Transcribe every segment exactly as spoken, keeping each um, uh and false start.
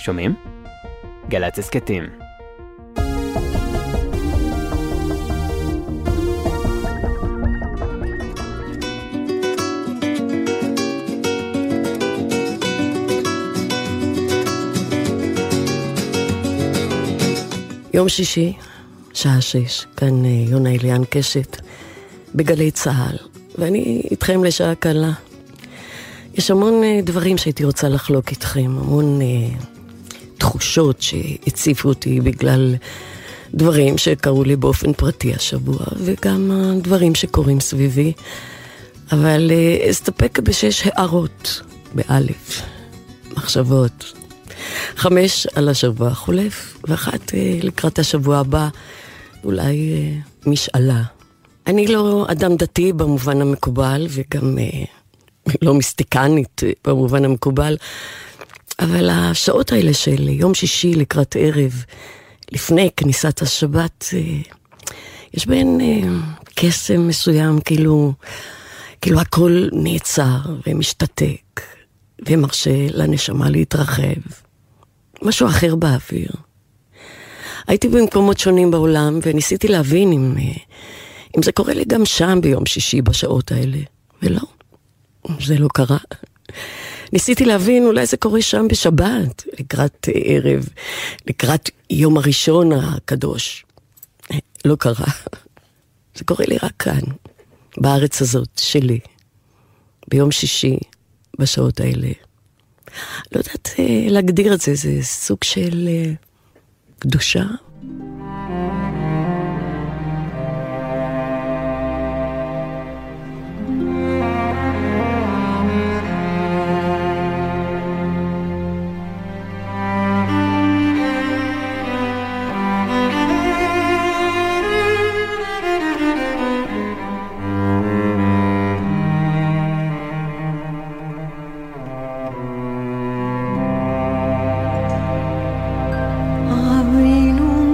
שומעים? גל"צ הסכתים. יום שישי, שעה שש, כאן יונה אליאן קשת, בגלי צהל, ואני איתכם לשעה קלה. יש המון דברים שהייתי רוצה לחלוק איתכם, המון תחושות שהציפו אותי בגלל דברים שקרו לי באופן פרטי השבוע, וגם הדברים שקורים סביבי, אבל אסתפק בשש הערות, באלף, מחשבות, חמש על השבוע החולף, ואחת לקראת השבוע הבא, אולי משאלה. אני לא אדם דתי במובן המקובל, וגם לא מיסטיקנית במובן המקובל, אבל השעות האלה של יום שישי לקראת ערב, לפני כניסת השבת, יש בהן קסם מסוים, כאילו, כאילו הכל נעצר ומשתתק, ומרשה לנשמה להתרחב. משהו אחר באוויר. הייתי במקומות שונים בעולם, וניסיתי להבין אם, אם זה קורה לי גם שם ביום שישי בשעות האלה. ולא, זה לא קרה. ניסיתי להבין, אולי זה קורה שם בשבת, לקראת ערב, לקראת יום הראשון הקדוש. לא קרה. זה קורה לי רק כאן, בארץ הזאת שלי, ביום שישי, בשעות האלה. לא יודעת להגדיר את זה, זה סוג של קדושה. Amen.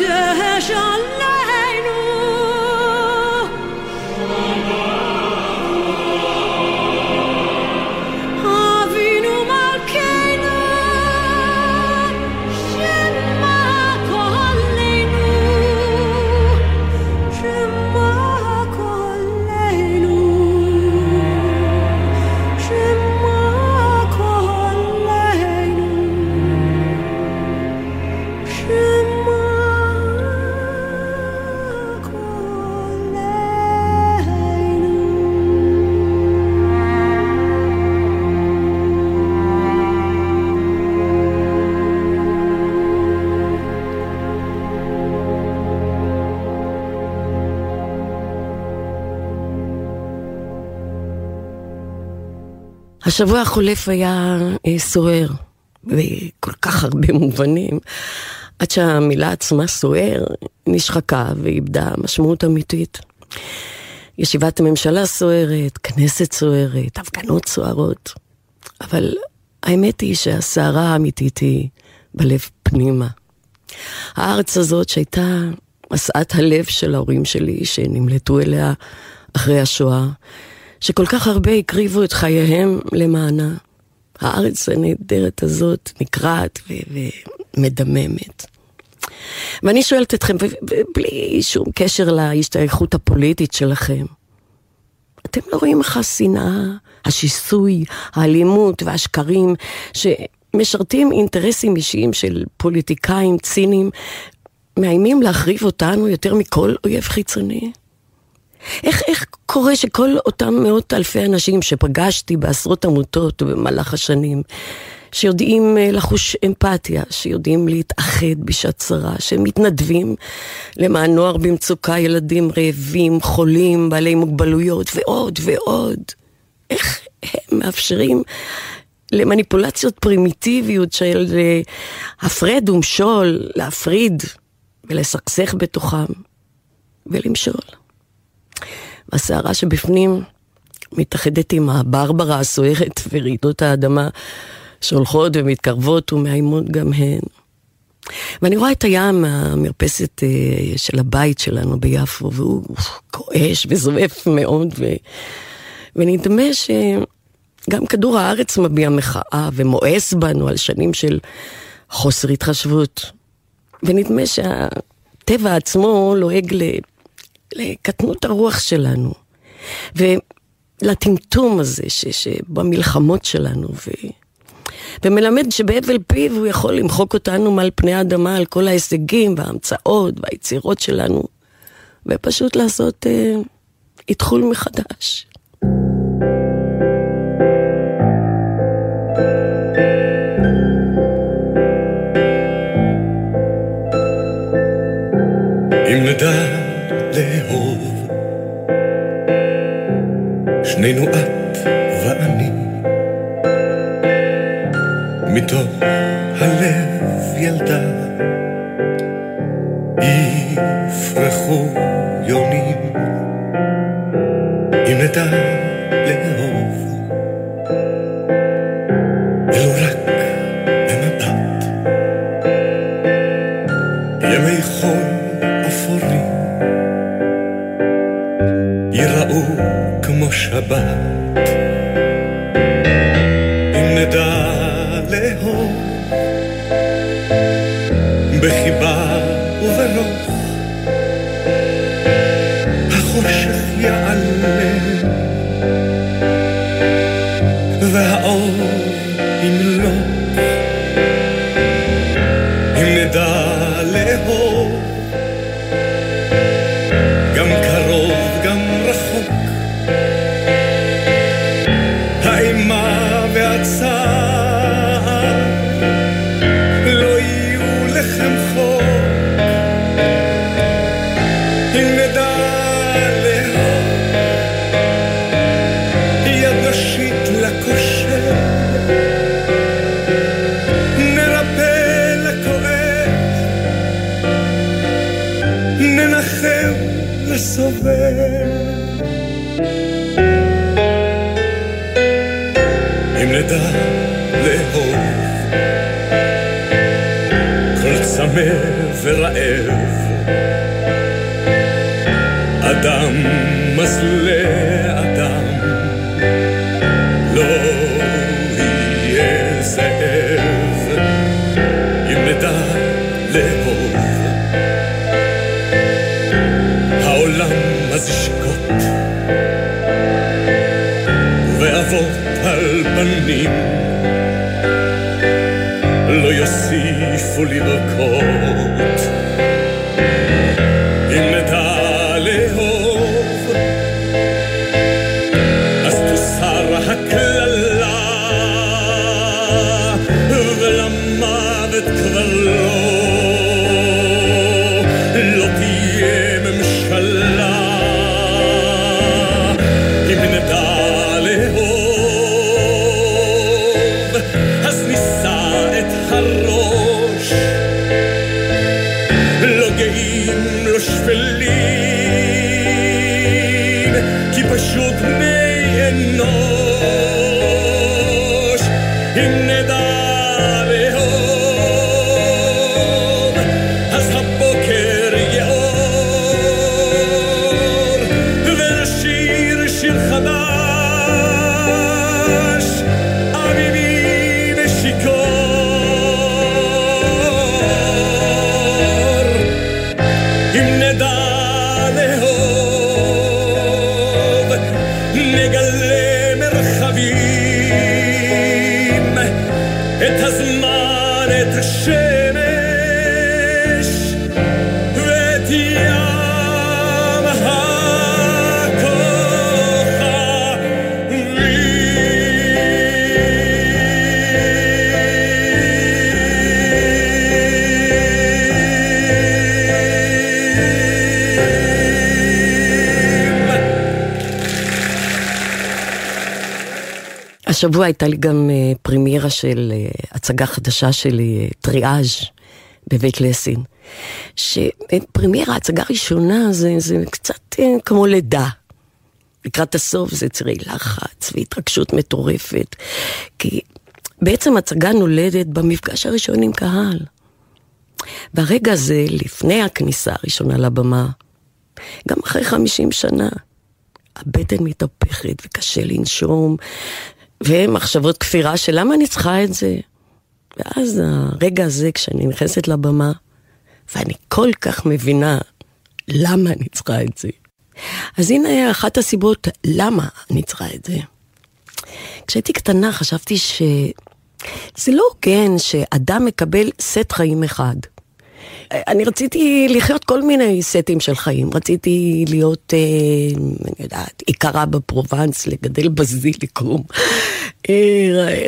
ودهش علينا أبينا ملكنا شما كلنا شما كلنا شما كلنا השבוע החולף היה סוער, בכל כך הרבה מובנים, עד שהמילה עצמה סוער נשחקה ואיבדה משמעות אמיתית. ישיבת הממשלה סוערת, כנסת סוערת, הפגנות סוערות, אבל האמת היא שהסערה האמיתית היא בלב פנימה. הארץ הזאת שהייתה מסעת הלב של ההורים שלי, שנמלטו אליה אחרי השואה, שכל כך הרבה הקריבו את חייהם למענה. הארץ הנהדרת הזאת נקרעת ומדממת. ואני שואלת אתכם, בלי שום קשר להשתייכות הפוליטית שלכם, אתם לא רואים איך השנאה, השיסוי, האלימות והשקרים שמשרתים אינטרסים אישיים של פוליטיקאים צינים, מאיימים להחריב אותנו יותר מכל אויב חיצוני? איך, איך קורה שכל אותם מאות אלפי אנשים שפגשתי בעשרות עמותות במהלך השנים, שיודעים לחוש אמפתיה, שיודעים להתאחד בשעת צרה, שמתנדבים למען נוער במצוקה, ילדים רעבים, חולים, בעלי מוגבלויות ועוד ועוד, איך הם מאפשרים למניפולציות פרימיטיביות של הפרד ומשול, להפריד ולסכסך בתוכם ולמשול? והסערה שבפנים מתאחדת עם הברברה הסוערת ורעידות האדמה שהולכות ומתקרבות ומאיימות גם הן. ואני רואה את הים המרפסת של הבית שלנו ביפו, והוא כועש וזועף מאוד, ו... ונדמה שגם כדור הארץ מביע מחאה ומואס בנו על שנים של חוסר התחשבות, ונדמה שהטבע עצמו לועג ל... לקטנות הרוח שלנו ולטמטום הזה ש, שבמלחמות שלנו ו, ומלמד שבאבל פיו הוא יכול למחוק אותנו מעל פני האדמה על כל ההישגים וההמצאות והיצירות שלנו, ופשוט לעשות אה, התחול מחדש. אם נדע לאהוב שנינו, את ואני, מתוך הלב ילדה, יפרחו יונים. אם נדע לאהוב ולא רק במבט, ימי חול אפורים יראו כמו שבת. אם נדע לאהוב בחיבה וברוך, החושך יעלם והאור ימלוך. אם נדע לאהוב גם קרוב גם רחוק, האימה והצער לא יהיו לכם חוק. אם נדע לאהוב יד נושיט לקושר, נרפא לכואב, ננחם לסובב. אם נדע לאהוב כל צמר ורעב, אדם מסלה אדם, לא יהיה זאב, אם נדע לאהוב. העולם אז ישקוט, ואבות על בנים לא יוסיפו לרקות. אם נדע לאהוב, אז תוסר הקללה, ולמוות כבר לא, לא תהיה ממשלה. אם נדע לאהוב, אז נישא את הראש, לא גאים, לא שפלים, כי פשוט בני אנוש. אם נדע לאהוב, אז הבוקר יאור, ונשיר שיר חדש, אביבי ושיכור. השבוע הייתה לי גם פרימירה של הצגה חדשה של טריאז' בבית לסין, שפרימירה, הצגה ראשונה, זה, זה קצת כמו לידה. לקראת הסוף זה צירי לחץ והתרגשות מטורפת, כי בעצם הצגה נולדת במפגש הראשון עם קהל. ברגע הזה, לפני הכניסה הראשונה לבמה, גם אחרי חמישים שנה, הבטן מתהפכת וקשה לנשום, ומחשבות כפירה של למה אני צריכה את זה. ואז הרגע הזה כשאני נכנסת לבמה, ואני כל כך מבינה למה אני צריכה את זה. אז הנה אחת הסיבות למה אני צריכה את זה. כשהייתי קטנה חשבתי שזה לא הוגן שאדם מקבל סט חיים אחד. אני רציתי לחיות כל מיני סטים של חיים. רציתי להיות, אני יודעת, עיקרה בפרובנס, לגדל בזיליקום.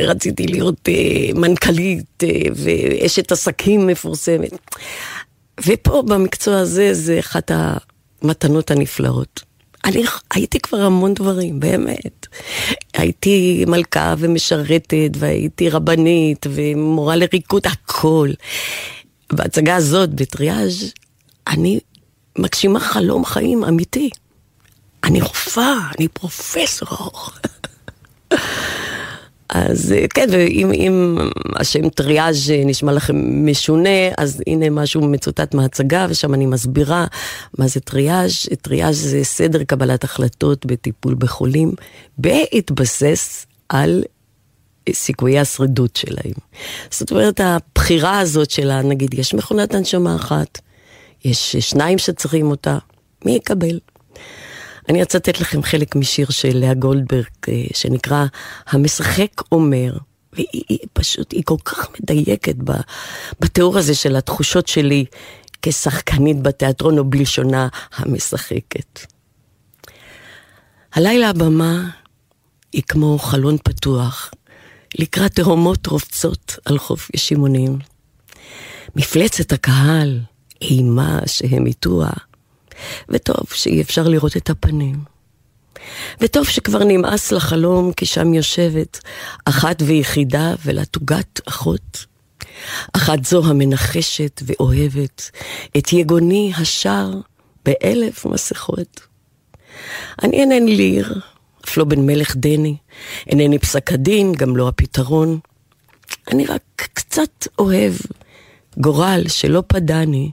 רציתי להיות מנכלית ואשת עסקים מפורסמת. ופה במקצוע הזה זה אחת המתנות הנפלאות. אני הייתי כבר המון דברים, באמת. הייתי מלכה ומשרתת, והייתי רבנית ומורה לריקוד, הכל. בהצגה הזאת, בטריאז', אני מגשימה חלום חיים אמיתי. אני רופאה, אני פרופסור. אז כן, ואם אם השם טריאז' נשמע לכם משונה, אז הנה משהו מצוטט מההצגה, ושם אני מסבירה מה זה טריאז'. טריאז' זה סדר קבלת החלטות בטיפול בחולים, בהתבסס על סיכויי השרידות שלהם. זאת אומרת, הבחירה הזאת שלה, נגיד, יש מכונת הנשמה אחת, יש שניים שצריכים אותה, מי יקבל? אני אצטט לכם חלק משיר של לאה גולדברג, שנקרא המשחק אומר, והיא פשוט, היא כל כך מדייקת בתיאור הזה של התחושות שלי, כשחקנית בתיאטרון או בלי שונה, המשחקת. הלילה הבמה היא כמו חלון פתוח, לקראת תהומות רובצות על חוף ישימונים. מפלצת הקהל, אימה שהם איתוה, וטוב שאי אפשר לראות את הפנים. וטוב שכבר נמאס לחלום, כי שם יושבת אחת ויחידה ולתוגת אחות. אחת זו המנחשת ואוהבת את יגוני השר באלף מסכות. אני אינני ליר, אף לא בן מלך דני, אינני פסק הדין, גם לא הפתרון. אני רק קצת אוהב גורל שלא פדני,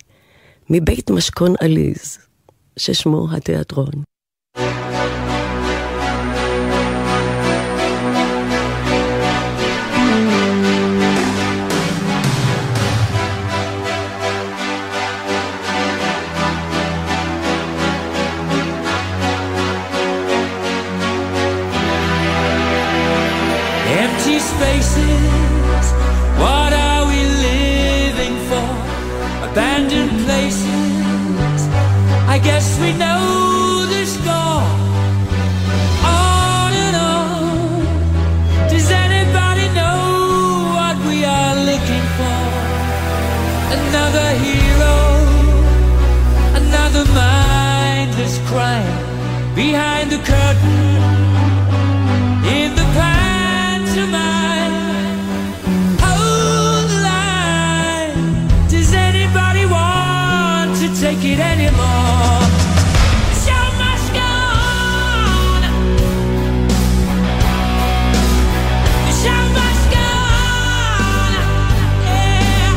מבית משכון עליז, ששמו התיאטרון. Empty spaces, what are we living for? Abandoned places, I guess we know the score. On and on, does anybody know what we are looking for? Another hero, another mindless crime, behind the curtain, in the past. Take it anymore. So much gone. So much gone. Yeah.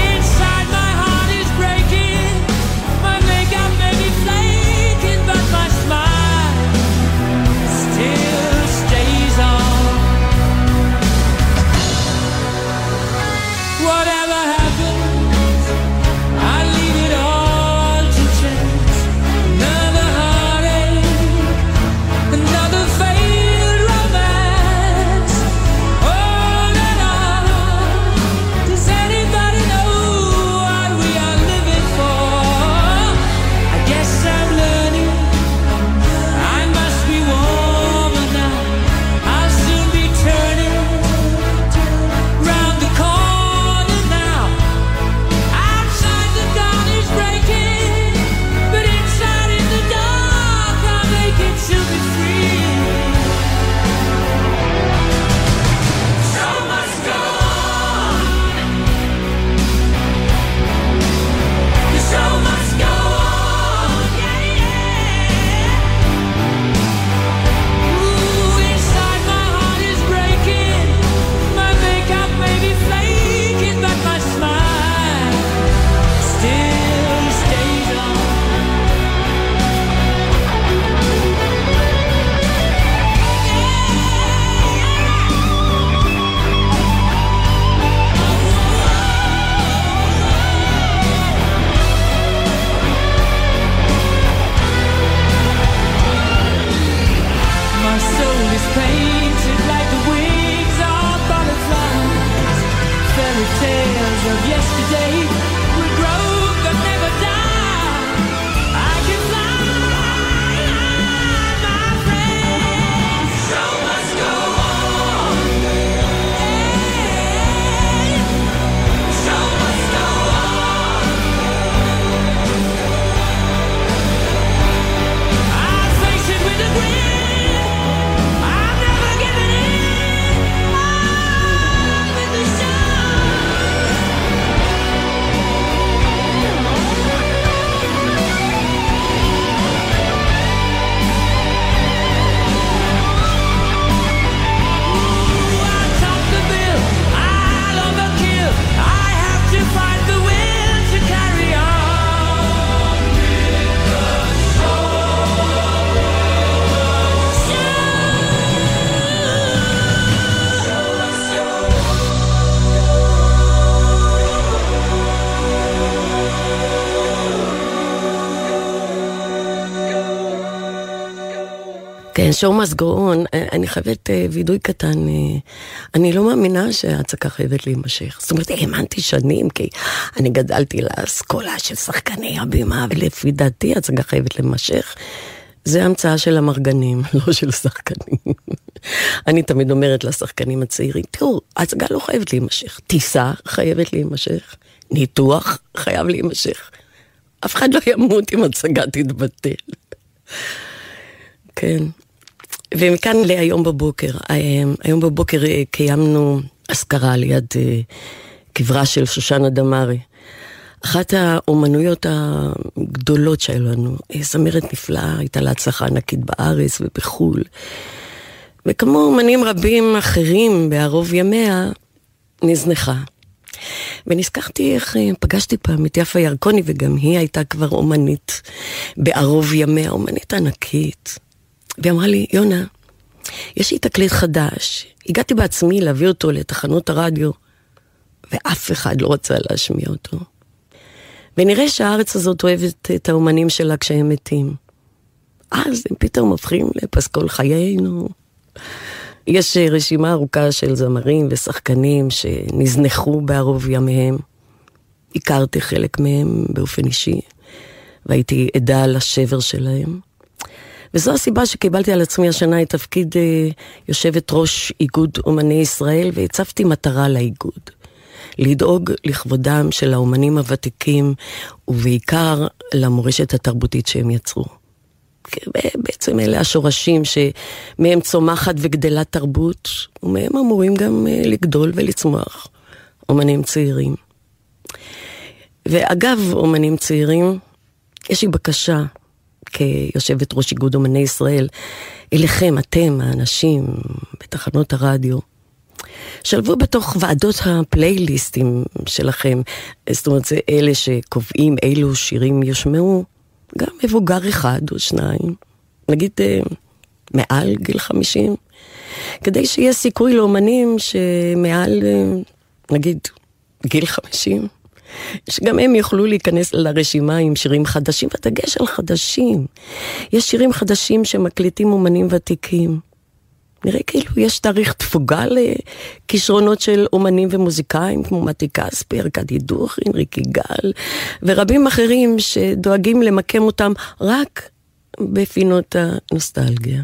Inside my heart is breaking. My makeup may be flaking, but my smile still stays on. Whatever happens, שור מסגרון, אני חייבת וידוי קטן, אני לא מאמינה שההצקה חייבת להימשך. זאת אומרת, האמנתי שנים, כי אני גדלתי לאסכולה של שחקני הבימה, ולפי דעתי ההצקה חייבת להימשך. זה המצאה של המרגנים, לא של שחקנים. אני תמיד אומרת לשחקנים הצעירים, תראו, ההצקה לא חייבת להימשך, טיסה חייבת להימשך, ניתוח חייב להימשך. אף אחד לא ימות אם ההצקה תתבטל. כן. ומכאן להיום בבוקר, היום בבוקר קיימנו אזכרה ליד קברה של שושנה דמארי, אחת האומנויות הגדולות שלנו, זמרת נפלאה, הייתה לה הצלחה ענקית בארץ ובחול, וכמו אומנים רבים אחרים בערוב ימיה, נזנחה. ונזכרתי איך פגשתי פעם את יפה ירקוני, וגם היא הייתה כבר אומנית בערוב ימיה, אומנית ענקית, והיא אמרה לי, יונה, יש לי תקליט חדש, הגעתי בעצמי להביא אותו לתחנות הרדיו, ואף אחד לא רצה להשמיע אותו. ונראה שהארץ הזאת אוהבת את האומנים שלה כשהם מתים. אז הם פתאום הופכים לפסקול חיינו. יש רשימה ארוכה של זמרים ושחקנים שנזנחו בערוב ימיהם. הכרתי חלק מהם באופן אישי, והייתי עדה לשבר שלהם. וזו הסיבה שקיבלתי על עצמי השנה את תפקיד יושבת ראש איגוד אומני ישראל, והצבתי מטרה לאיגוד. לדאוג לכבודם של האומנים הוותיקים, ובעיקר למורשת התרבותית שהם יצרו. בעצם אלה השורשים שמהם צומחת וגדלה תרבות, ומהם אמורים גם לגדול ולצמוח אומנים צעירים. ואגב אומנים צעירים, יש לי בקשה כיושבת ראש איגוד אומני ישראל, אליכם, אתם, האנשים בתחנות הרדיו, שלבו בתוך ועדות הפלייליסטים שלכם, זאת אומרת זה אלה שקובעים אילו שירים יושמעו, גם מבוגר אחד או שניים, נגיד מעל גיל חמישים, כדי שיהיה סיכוי לאומנים שמעל נגיד גיל חמישים, שגם הם יוכלו להיכנס לרשימה עם שירים חדשים, ותגש על חדשים. יש שירים חדשים שמקליטים אומנים ותיקים, נראה כאילו יש תאריך תפוגה לכישרונות של אומנים ומוזיקאים, כמו מתי קספי, ארקדי דוכין, ריקי גל, ורבים אחרים שדואגים למקם אותם רק בפינות הנוסטלגיה.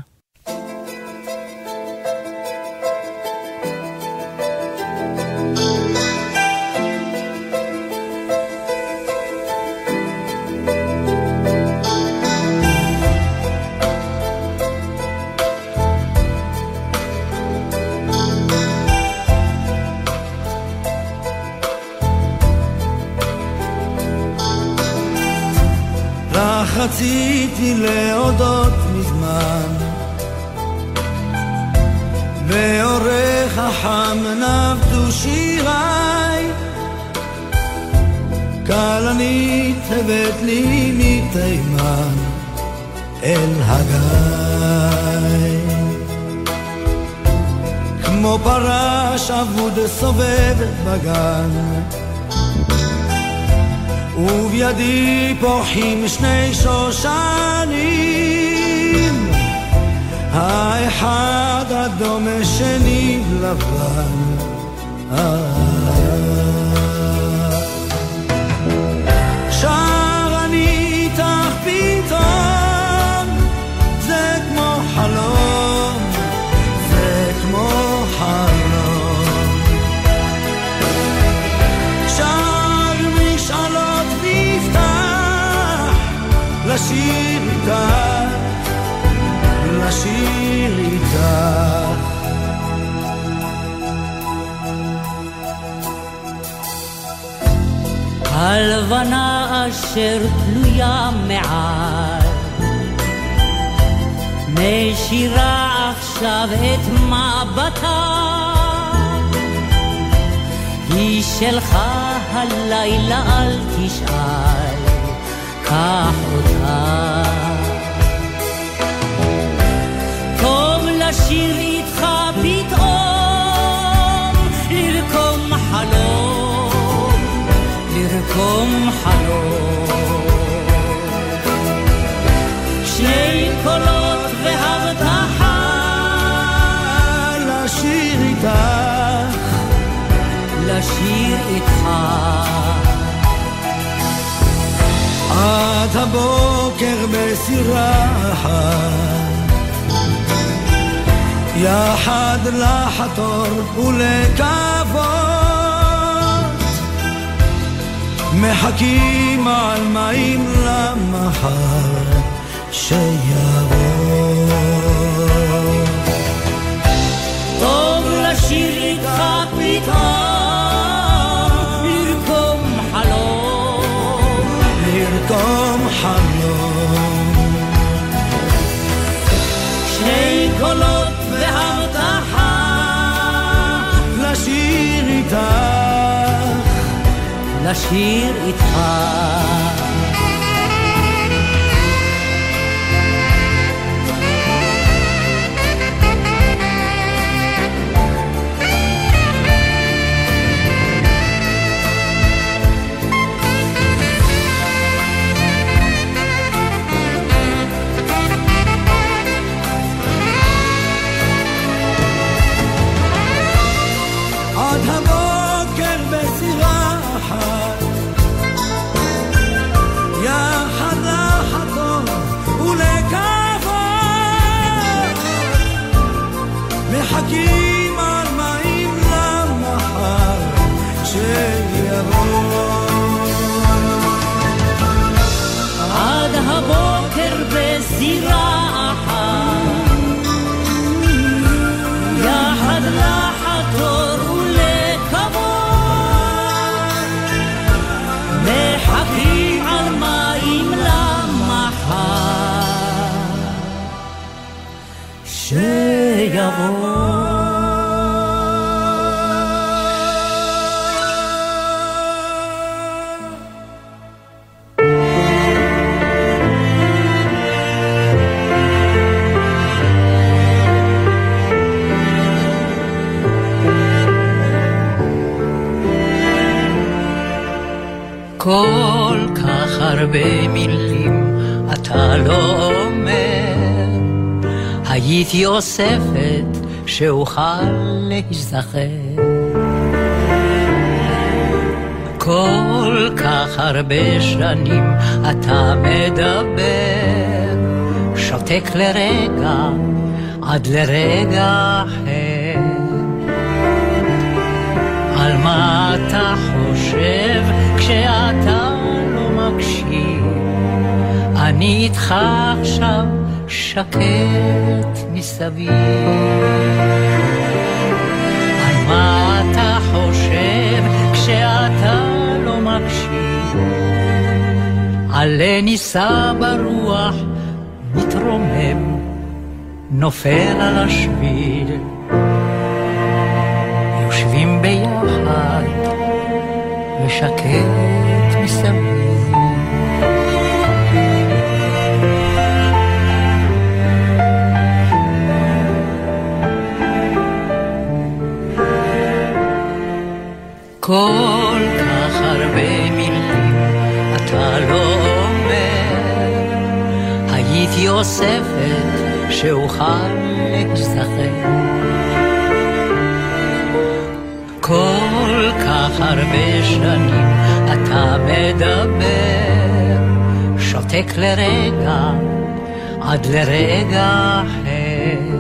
רציתי להודות מזמן באורך החם נבטו שיריי קלנית הבאת לי מתימן אל הגיא כמו פרש אבוד סובבת בגן ובידי פוחים שני שושנים האחד אדום השני לבן שר אני איתך פתאום זה כמו חלום זה כמו חלום לשיר איתך, לשיר איתך הלבנה אשר תלויה מעל משירה עכשיו את מבטה היא שלך הלילה אל תשאל קח אותה טוב לשיר איתך פתאום לרקום חלום לרקום חלום שני קולות והבטחה לשיר איתך לשיר איתך עד הבוקר בסירה יחד לחתור ולקוות מחכים על מים למחר שיבוא טוב לשיר איתך פתאום לרקום חלום לרקום חלום שני קולות והבטחה לשיר איתך נשיר איתך. כל כך הרבה מילים אתה לא אומר, הייתי אוספת שאוכל להיזכר. כל כך הרבה שנים אתה מדבר, שותק לרגע עד לרגע אחר. על מה אתה חושב כשאתה לא מקשיב? אני איתך עכשיו, שקט מסביב. על מה אתה חושב כשאתה לא מקשיב? עלה ניסה ברוח, מתרומם, נופל על השביל. יושבים ביחד ושקט מסביב. כל כך הרבה מילים אתה לא אומר, הייתי אוספת שאוכל להיזכר. כל כך הרבה שנים אתה מדבר, שותק לרגע עד לרגע אחר.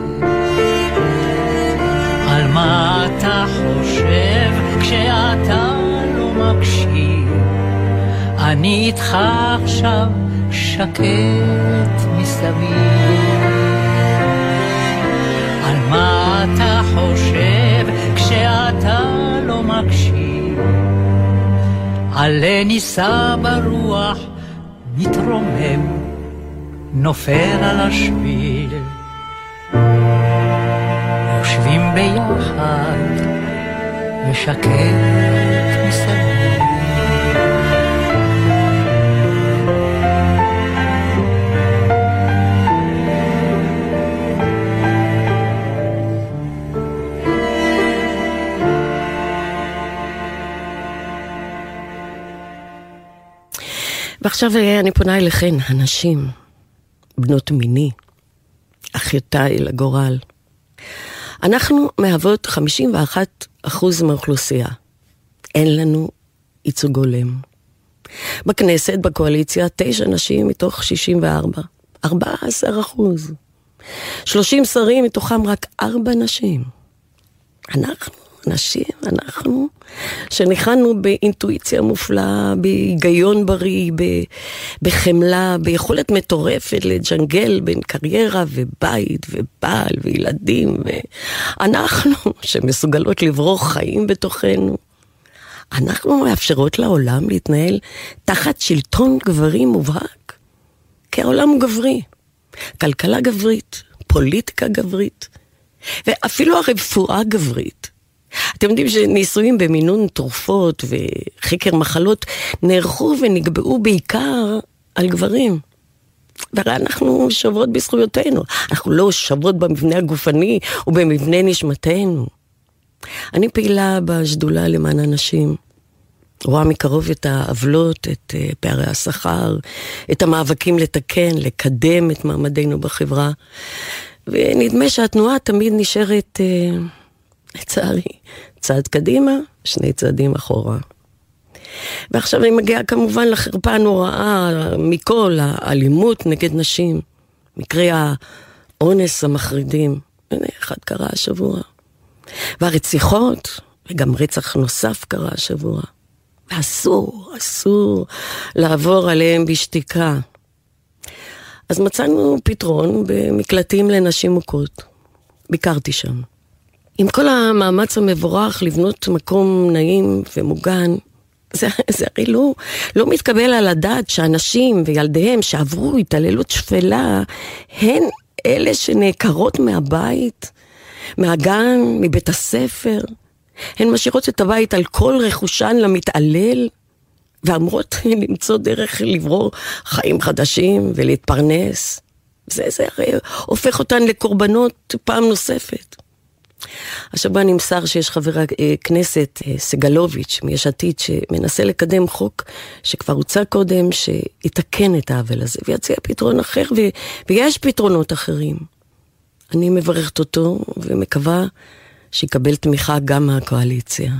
על מה אתה חושב כשאתה לא מקשיב? אני איתך עכשיו, שקט מסביב. על מה אתה חושב כשאתה לא מקשיב? עלה ניסה ברוח, מתרומם, נופל על השביל. יושבים ביחד ושקט מסביב. ועכשיו אני פונה אליכן, הנשים, בנות מיני, אחיותיי לגורל. אנחנו מהוות חמישים ואחד אחוז מהאוכלוסייה. אין לנו ייצוג הולם. בכנסת, בקואליציה, תשע נשים מתוך שישים וארבע. ארבעה עשר אחוז. שלושים שרים, מתוכם רק ארבע נשים. אנחנו נשים, אנחנו שניחנו באינטואיציה מופלאה, בהיגיון בריא, בחמלה, ביכולת מטורפת לג'נגל בין קריירה ובית ובעל וילדים, ואנחנו שמסוגלות לברוך חיים בתוכנו. אנחנו מאפשרות לעולם להתנהל תחת שלטון גברי מובהק, כי העולם הוא גברי, כלכלה גברית, פוליטיקה גברית, ואפילו הרפואה גברית. אתם יודעים שניסויים במינון תרופות וחקר מחלות נערכו ונקבעו בעיקר על גברים. והרי אנחנו שוות בזכויותינו. אנחנו לא שוות במבנה הגופני ובמבנה נשמתנו. אני פעילה בשדולה למען אנשים. רואה מקרוב את העבלות, את פערי השכר, את המאבקים לתקן, לקדם את מעמדנו בחברה. ונדמה שהתנועה תמיד נשארת, לצערי, צעד קדימה, שני צעדים אחורה. ועכשיו היא מגיעה כמובן לחרפה הנוראה מכל, האלימות נגד נשים, מקרי האונס המחרידים, הנה אחד קרה השבוע, והרציחות, וגם רצח נוסף קרה השבוע, ואסור, אסור לעבור עליהם בשתיקה. אז מצאנו פתרון במקלטים לנשים מוכות, ביקרתי שם. עם כל המאמץ המבורך לבנות מקום נעים ומוגן, זה, זה הרי לא, לא מתקבל על הדעת שאנשים וילדיהם שעברו התעללות שפלה, הן אלה שנעקרות מהבית, מהגן, מבית הספר. הן משאירות את הבית על כל רכושן למתעלל, ואמרות למצוא דרך לברור חיים חדשים ולהתפרנס. זה, זה הרי הופך אותן לקורבנות פעם נוספת. השבוע נמסר שיש חבר הכנסת סגלוביץ' מיש עתיד שמנסה לקדם חוק שכבר הוצא קודם שיתקן את העוול הזה ויציע פתרון אחר ו... ויש פתרונות אחרים. אני מברכת אותו ומקווה שיקבל תמיכה גם מהקואליציה.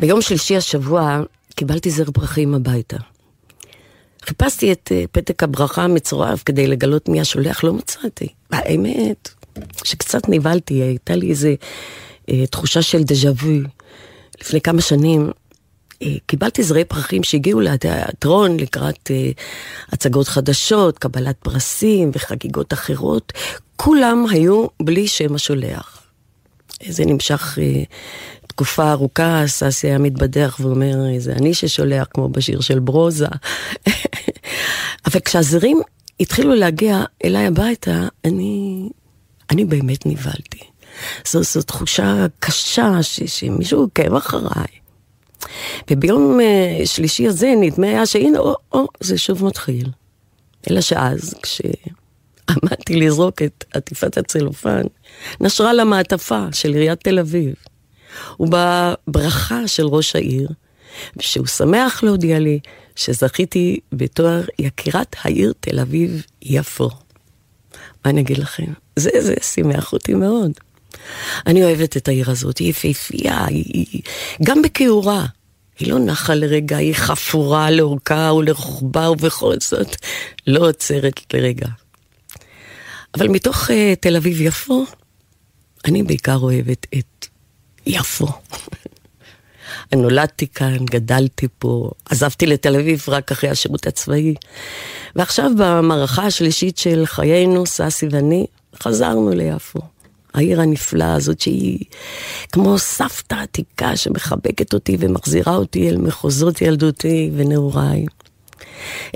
ביום שלישי השבוע קיבלתי זר ברכים הביתה. חיפשתי את פתק הברכה המצורף כדי לגלות מי השולח, לא מצאתי. האמת, שקצת נבלתי, הייתה לי איזו אה, תחושה של דז'ה וו. לפני כמה שנים אה, קיבלתי זרי פרחים שהגיעו לתיאטרון לקראת אה, הצגות חדשות, קבלת פרסים וחגיגות אחרות. כולם היו בלי שם השולח. זה נמשך... אה, תקופה ארוכה, ססי היה מתבדח ואומר, זה אני ששולח, כמו בשיר של ברוזה. אבל כשהזרים התחילו להגיע אליי הביתה, אני, אני באמת נבלתי. זו, זו תחושה קשה ש, שמישהו עוקב אחריי. וביום uh, שלישי הזה נדמה היה שהנה, או, או, זה שוב מתחיל. אלא שאז, כשעמדתי לזרוק את עטיפת הצלופן, נשרה לה מעטפה של עיריית תל אביב, ובברכה של ראש העיר, שהוא שמח להודיע לי שזכיתי בתואר יקירת העיר תל אביב יפו. מה אני אגיד לכם? זה, זה שימח אותי מאוד. אני אוהבת את העיר הזאת, היא יפהפייה, היא... גם בכיעורה. היא לא נחה לרגע, היא חפורה לאורכה ולרוחבה, ובכל זאת לא עוצרת לרגע. אבל מתוך uh, תל אביב יפו, אני בעיקר אוהבת את יפו. אני נולדתי כאן, גדלתי פה, עזבתי לתל אביב רק אחרי השירות הצבאי. ועכשיו במערכה השלישית של חיינו, ססי ואני, חזרנו ליפו. העיר הנפלאה הזאת שהיא כמו סבתא עתיקה שמחבקת אותי ומחזירה אותי אל מחוזות ילדותי ונעוריי.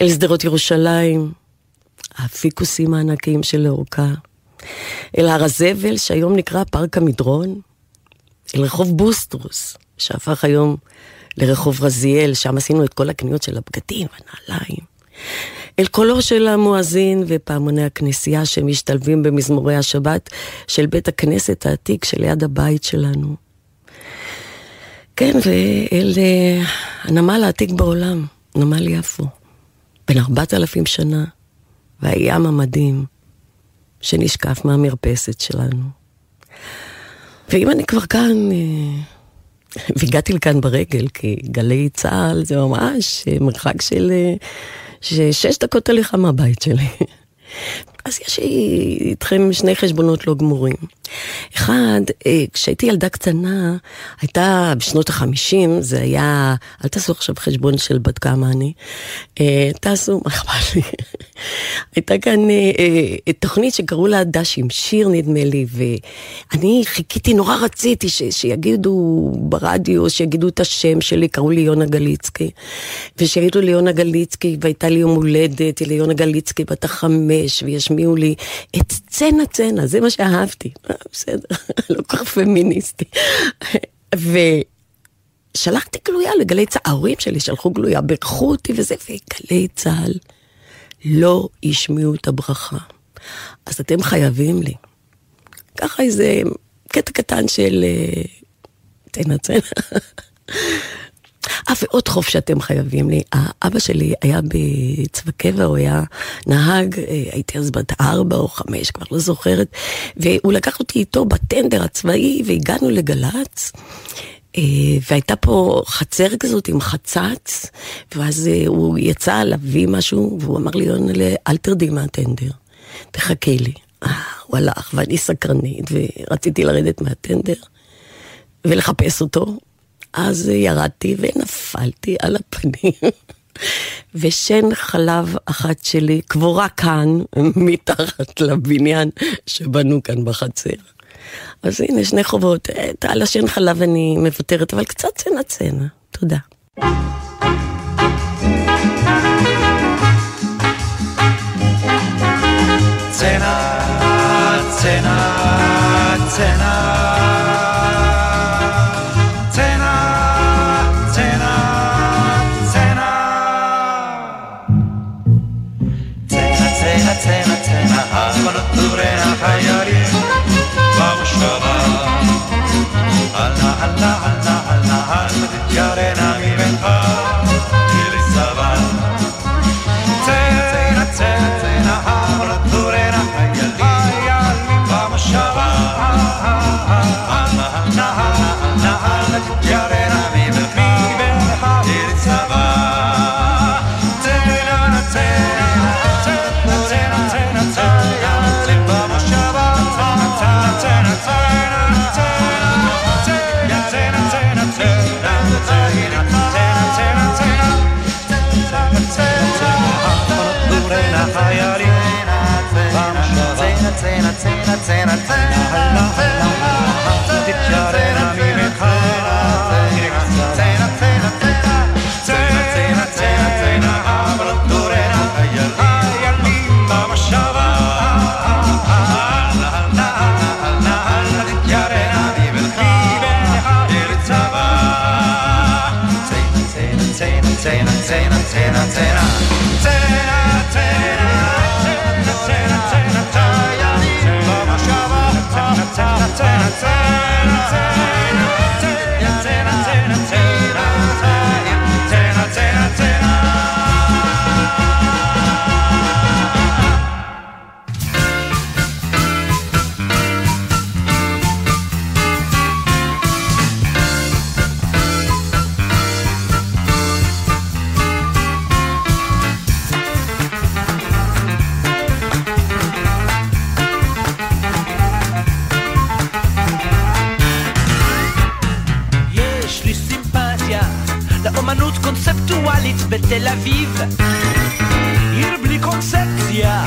אל שדרות ירושלים, הפיקוסים הענקים של אורכה. אל הר הזבל שהיום נקרא פארק המדרון. אל רחוב בוסטרוס שהפך היום לרחוב רזיאל, שם עשינו את כל הקניות של הבגדים והנעליים. אל קולו של המואזין ופעמוני הכנסייה שמשתלבים במזמורי השבת של בית הכנסת העתיק שליד הבית שלנו. כן, ואל uh, הנמל העתיק בעולם, נמל יפו, בן ארבעת אלפים שנה, והים המדהים שנשקף מהמרפסת שלנו. ואם אני כבר כאן, uh, והגעתי לכאן ברגל, כי גלי צהל זה ממש מרחק של... Uh, ששש דקות הליכה מהבית שלי. אז יש איתכם שני חשבונות לא גמורים. אחד, כשהייתי ילדה קטנה, הייתה בשנות החמישים, זה היה, אל תעשו עכשיו חשבון של בת כמה אני, תעשו, מה חבל לי. הייתה כאן תוכנית שקראו לה דשים, שיר נדמה לי, ואני חיכיתי, נורא רציתי ש, שיגידו ברדיו, שיגידו את השם שלי, קראו לי יונה גליצקי, ושיגידו לי יונה גליצקי, והייתה לי יום הולדת, היא לי יונה גליצקי בת החמש, וישמיעו לי את צנה צנה, זה מה שאהבתי. בסדר, לא כך פמיניסטי. ושלחתי גלויה לגלי צהל, ההורים שלי שלחו גלויה, ברכו אותי וזה, וגלי צהל לא ישמיעו את הברכה. אז אתם חייבים לי. ככה איזה קטע קטן של צנה צנה. ועוד חוף שאתם חייבים לי. האבא שלי היה בצבא קבע, הוא היה נהג, הייתי אז בת ארבע או חמש, כבר לא זוכרת, והוא לקח אותי איתו בטנדר הצבאי, והגענו לגלץ, והייתה פה חצר כזאת עם חצץ, ואז הוא יצא להביא משהו, והוא אמר לי, אל תרדי מהטנדר, תחכה לי. הוא הלך, ואני סקרנית, ורציתי לרדת מהטנדר, ולחפש אותו, אז ירדתי ונפלתי על הפנים, ושן חלב אחת שלי קבורה כאן, מתחת לבניין שבנו כאן בחצר. אז הנה שני חובות, על השן חלב אני מבטרת, אבל קצת צנע צנע, תודה. צנע, צנע, צנע Zena, Zena, Zena, Zena, Zena, Zena, Zena. בתל אביב, עיר בלי קונספציה,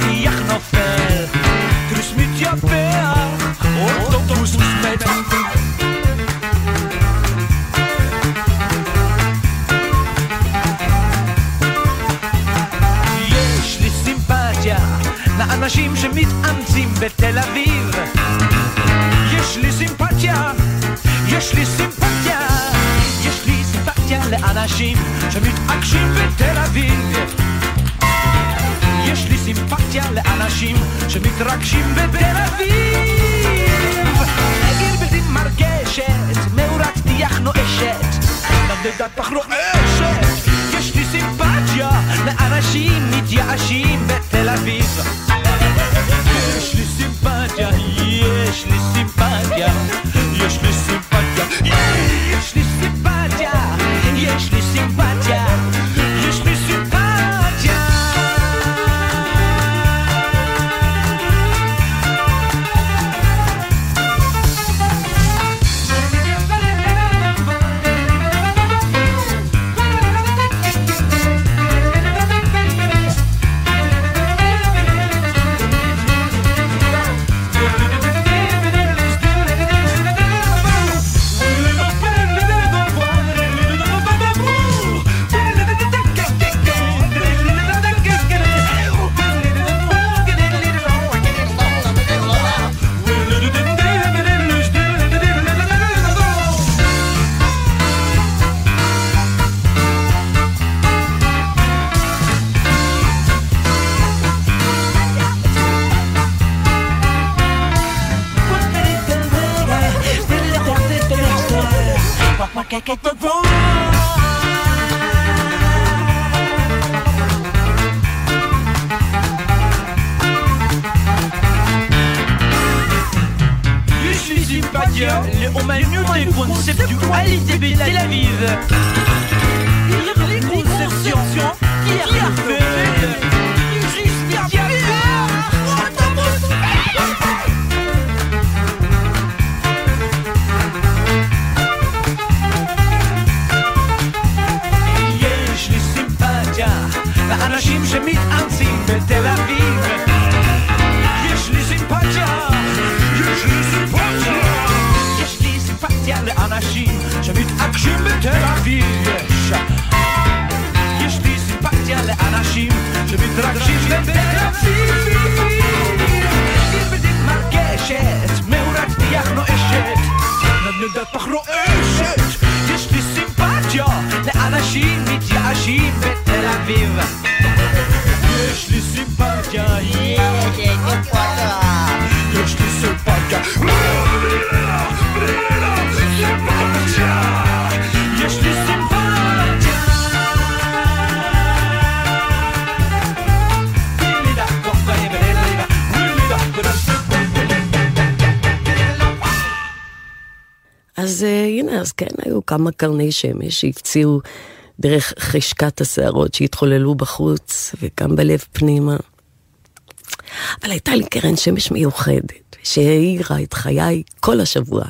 תייך נופל, כריש מתייבע, אוטובוס מספד. יש לי סימפתיה לאנשים שמתאמצים בתל אביב, יש לי סימפתיה, יש לי סימפתיה, יש לי סימפתיה לאנשים שמתעקשים בתל אביב, יש לי סימפתיה לאנשים שמתרגשים בתל אביב. עיר בלתי מרגשת, מאורת תיח נואשת, נדדת תחרועשת, יש לי סימפתיה לאנשים מתייאשים בתל אביב, יש לי סימפתיה, יש לי סימפתיה, יש לי סימפתיה, יש לי סימפתיה, יש לי סימפתיה, יש לי סימפתיה. Get the room. יש לי סימפתיה לאומנות הקונספטואלית בתל אביב, les conceptions qui arrivent. לאנשים שמתאמצים בתל אביב, יש לי סימפתיה, יש לי סימפתיה, יש לי סימפתיה לאנשים שמתעקשים בתל אביב, יש לי סימפתיה לאנשים שמתרגשים בתל אביב. עיר בלתי מרגשת, מאורת תיח נואשת, נדנדת פח רועשת, יש לי סימפתיה לאנשים מתייאשים בתל אביב, יש לי סימפתיה, יש לי סימפתיה, יש לי סימפתיה, יש לי סימפתיה. אז הנה, אז כן, היו כמה קרני שמש שהפציעו דרך חשקת השערות שהתחוללו בחוץ וגם בלב פנימה. אבל הייתה לי קרן שמש מיוחדת שהאירה את חיי כל השבוע.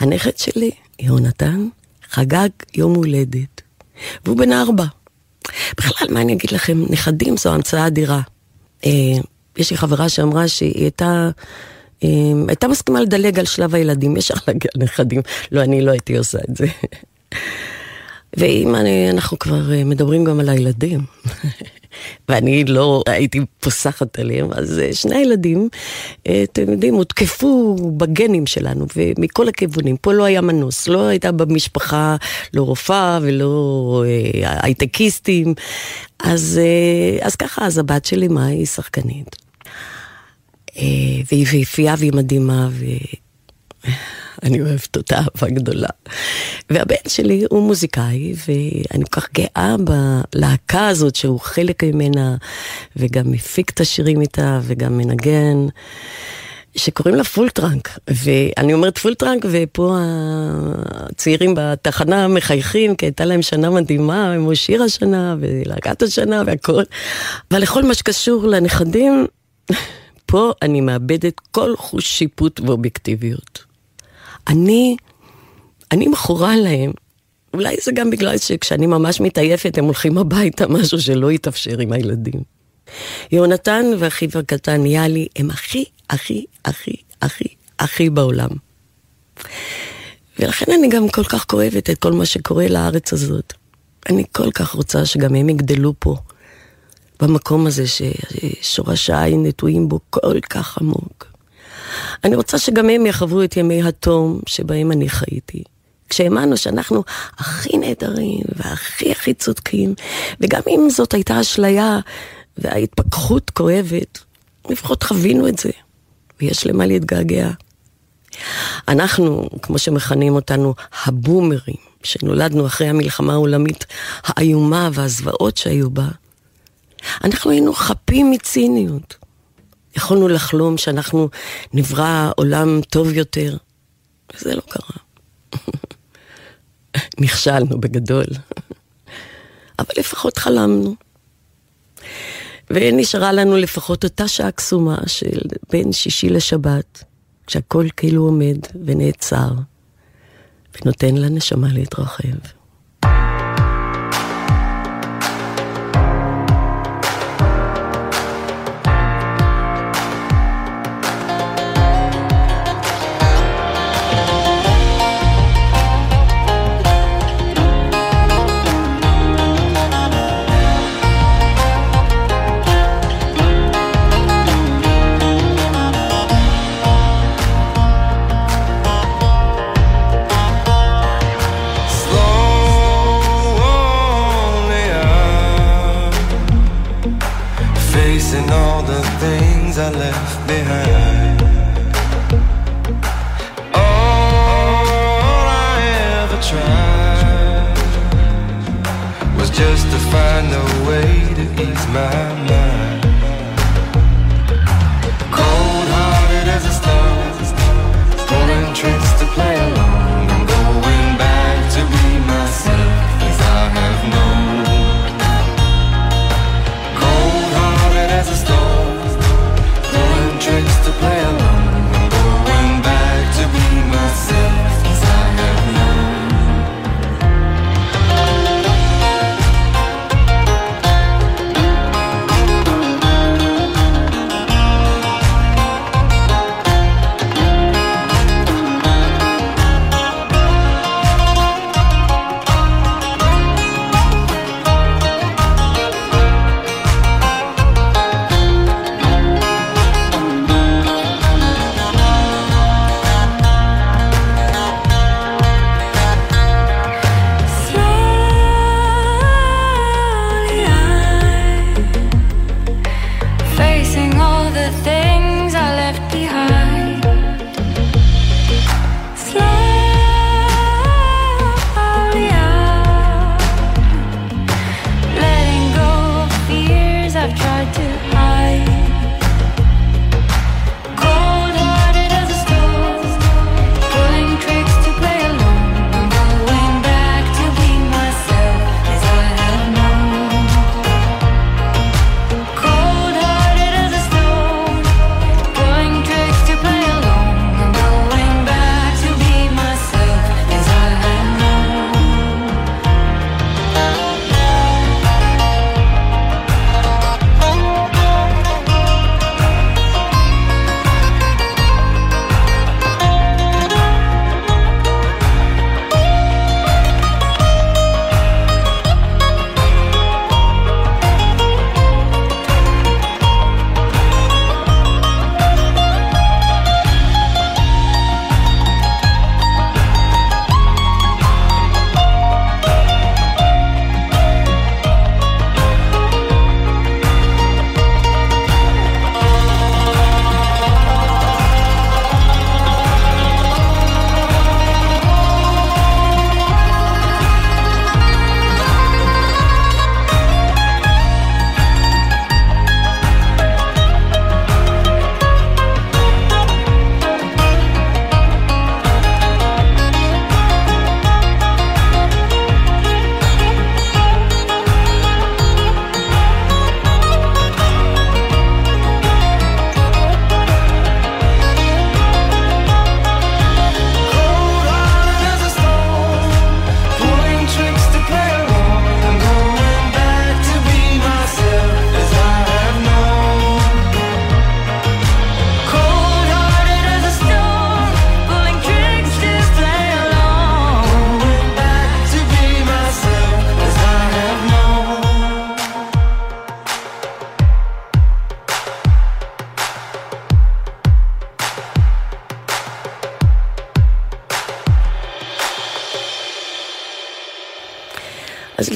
הנכד שלי, יונתן, חגג יום הולדת, והוא בן ארבע. בכלל, מה אני אגיד לכם, נכדים זו המצאה אדירה. אה, יש לי חברה שאמרה שהיא הייתה... הייתה מסכימה לדלג על שלב הילדים, יש אחלה נכדים, לא, אני לא הייתי עושה את זה. ואם אני, אנחנו כבר מדברים גם על הילדים, ואני לא הייתי פוסחת עליהם, אז שני הילדים, אתם יודעים, הותקפו בגנים שלנו, ומכל הכיוונים, פה לא היה מנוס, לא הייתה במשפחה, לא רופאה ולא הייטקיסטים, אז, אז ככה, אז הבת שלי, מה, היא שחקנית. והיא ויפייה והיא מדהימה, ואני אוהבת אותה אהבה גדולה. והבן שלי הוא מוזיקאי, ואני כל כך גאה בלהקה הזאת שהוא חלק ממנה, וגם מפיק את השירים איתה, וגם מנגן, שקוראים לה פולטרנק. ואני אומרת פולטרנק, ופה הצעירים בתחנה מחייכים, כי הייתה להם שנה מדהימה, הם שיר השנה, ולהקת השנה, והכל. אבל לכל מה שקשור לנכדים... פה אני מאבדת כל חוש שיפוט ואובייקטיביות. אני, אני מכורה להם, אולי זה גם בגלל שכשאני ממש מתעייפת, הם הולכים הביתה, משהו שלא יתאפשר עם הילדים. יונתן ואחיו הקטן יאלי, הם הכי, הכי, הכי, הכי, הכי בעולם. ולכן אני גם כל כך כואבת את כל מה שקורה לארץ הזאת. אני כל כך רוצה שגם הם יגדלו פה, במקום הזה ששורשיי נטועים בו כל כך עמוק. אני רוצה שגם הם יחברו את ימי התום שבהם אני חייתי. כשהאמנו שאנחנו הכי נהדרים והכי הכי צודקים, וגם אם זאת הייתה אשליה וההתפכחות כואבת, לפחות חווינו את זה, ויש למה להתגעגע. אנחנו, כמו שמכנים אותנו, הבומרים, שנולדנו אחרי המלחמה העולמית האיומה והזוועות שהיו בה, אנחנו היינו חפים מציניות. יכולנו לחלום שאנחנו נברא עולם טוב יותר, וזה לא קרה. נכשלנו בגדול, אבל לפחות חלמנו, ונשארה לנו לפחות אותה שעה קסומה של בין שישי לשבת, כשהכל כאילו עומד ונעצר ונותן לנשמה להתרחב.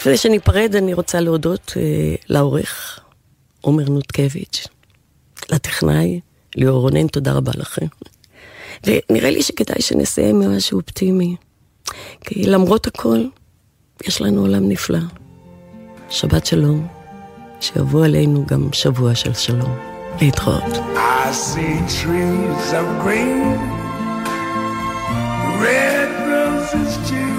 לפני שניפרד אני רוצה להודות אה, לעורך עומר נותקביץ', לטכנאי ליאור רונן, תודה רבה לכם. ונראה לי שכדאי שנסיים ממשהו אופטימי, כי למרות הכל יש לנו עולם נפלא. שבת שלום, שיבוא עלינו גם שבוע של שלום. להתראות. I see trees of green, red roses too,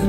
the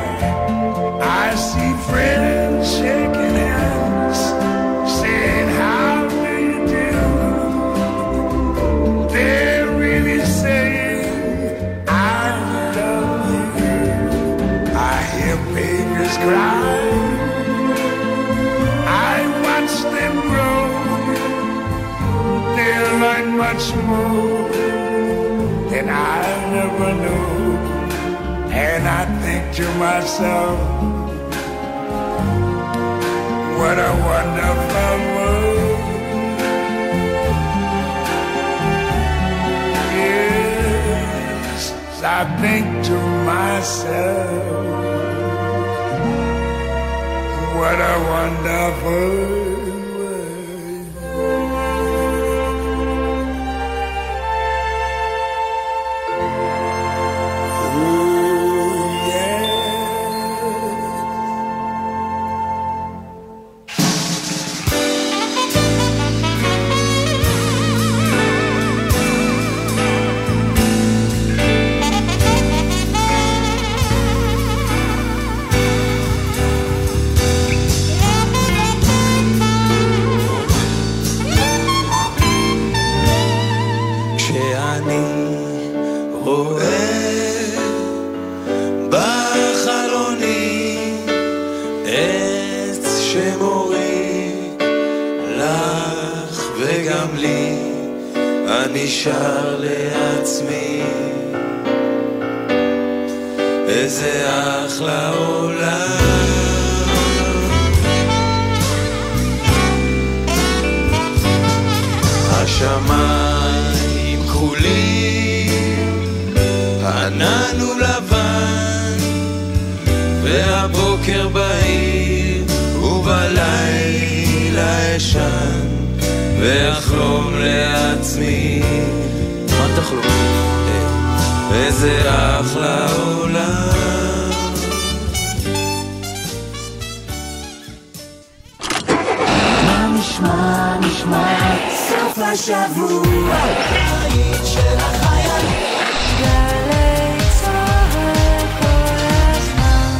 I see friends shaking hands, saying how do you do. They're really saying I love you. I hear babies cry, I watch them grow, like much more than I never knew, and I think to myself, what a wonderful world. Yes, I think to myself, what a wonderful world. נשאר לעצמי, איזה אחלה עולם. השמיים כחולים, הענן הוא לבן, והבוקר בהיר ובלילה ישן, ואחלום לעצמי, מה תחלום? איזה אחלה עולם. מה נשמע, נשמע סוף השבוע, היית של החייל גלי צהל כל הזמן.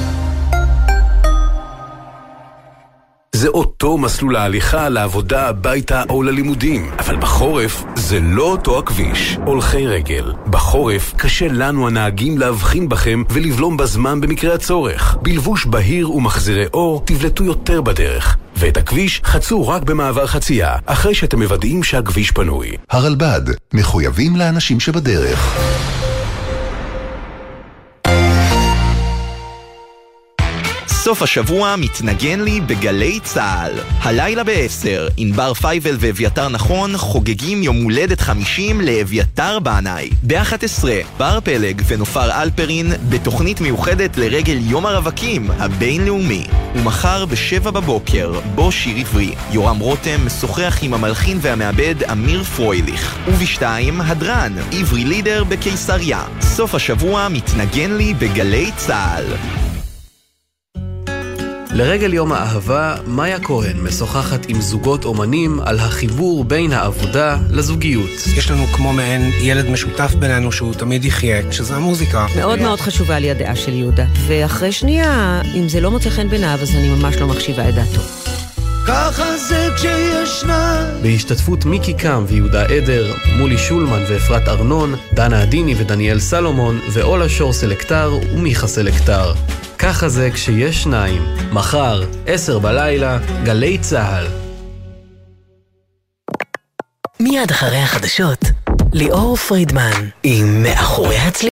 זה אותו מסלול ההליכה לעבודה, הביתה או ללימודים, אבל בחורף זה לא אותו הכביש. הולכי רגל, בחורף קשה לנו הנהגים להבחין בכם ולבלום בזמן במקרה הצורך. בלבוש בהיר ומחזירי אור תבלטו יותר בדרך, ואת הכביש חצו רק במעבר חצייה, אחרי שאתם מוודאים שהכביש פנוי. הרלב"ד, מחויבים לאנשים שבדרך. סוף השבוע מתנגן לי בגלי צהל. הלילה ב-עשר, ענבר פייבל ואביתר נכון חוגגים יום הולדת חמישים לאביתר בענאי. ב-אחת עשרה, בר פלג ונופר אלפרין בתוכנית מיוחדת לרגל יום הרווקים הבינלאומי. ומחר בשבע בבוקר, בו שיר עברי. יורם רותם משוחח עם המלחין והמעבד אמיר פרויליך. ובשתיים, הדרן, עברי לידר בקיסריה. סוף השבוע מתנגן לי בגלי צהל. לרגל יום האהבה, מאיה כהן משוחחת עם זוגות אומנים על החיבור בין העבודה לזוגיות. יש לנו כמו מעין ילד משותף בינינו שהוא תמיד יחיה, שזה המוזיקה. מאוד מאוד חשובה לי הדעה של יהודה. ואחרי שנייה, אם זה לא מוצא חן ביניו, אז אני ממש לא מחשיבה את דעתו. ככה זה כשישנה. בהשתתפות מיקי קם ויהודה עדר, מולי שולמן ואפרת ארנון, דנה עדיני ודניאל סלומון, ואולה שור סלקטר ומיכה סלקטר. ככה זה כשיש שניים. מחר, עשר בלילה, גלי צהל. מיד אחרי החדשות, ליאור פרידמן עם מאחורי הצליל.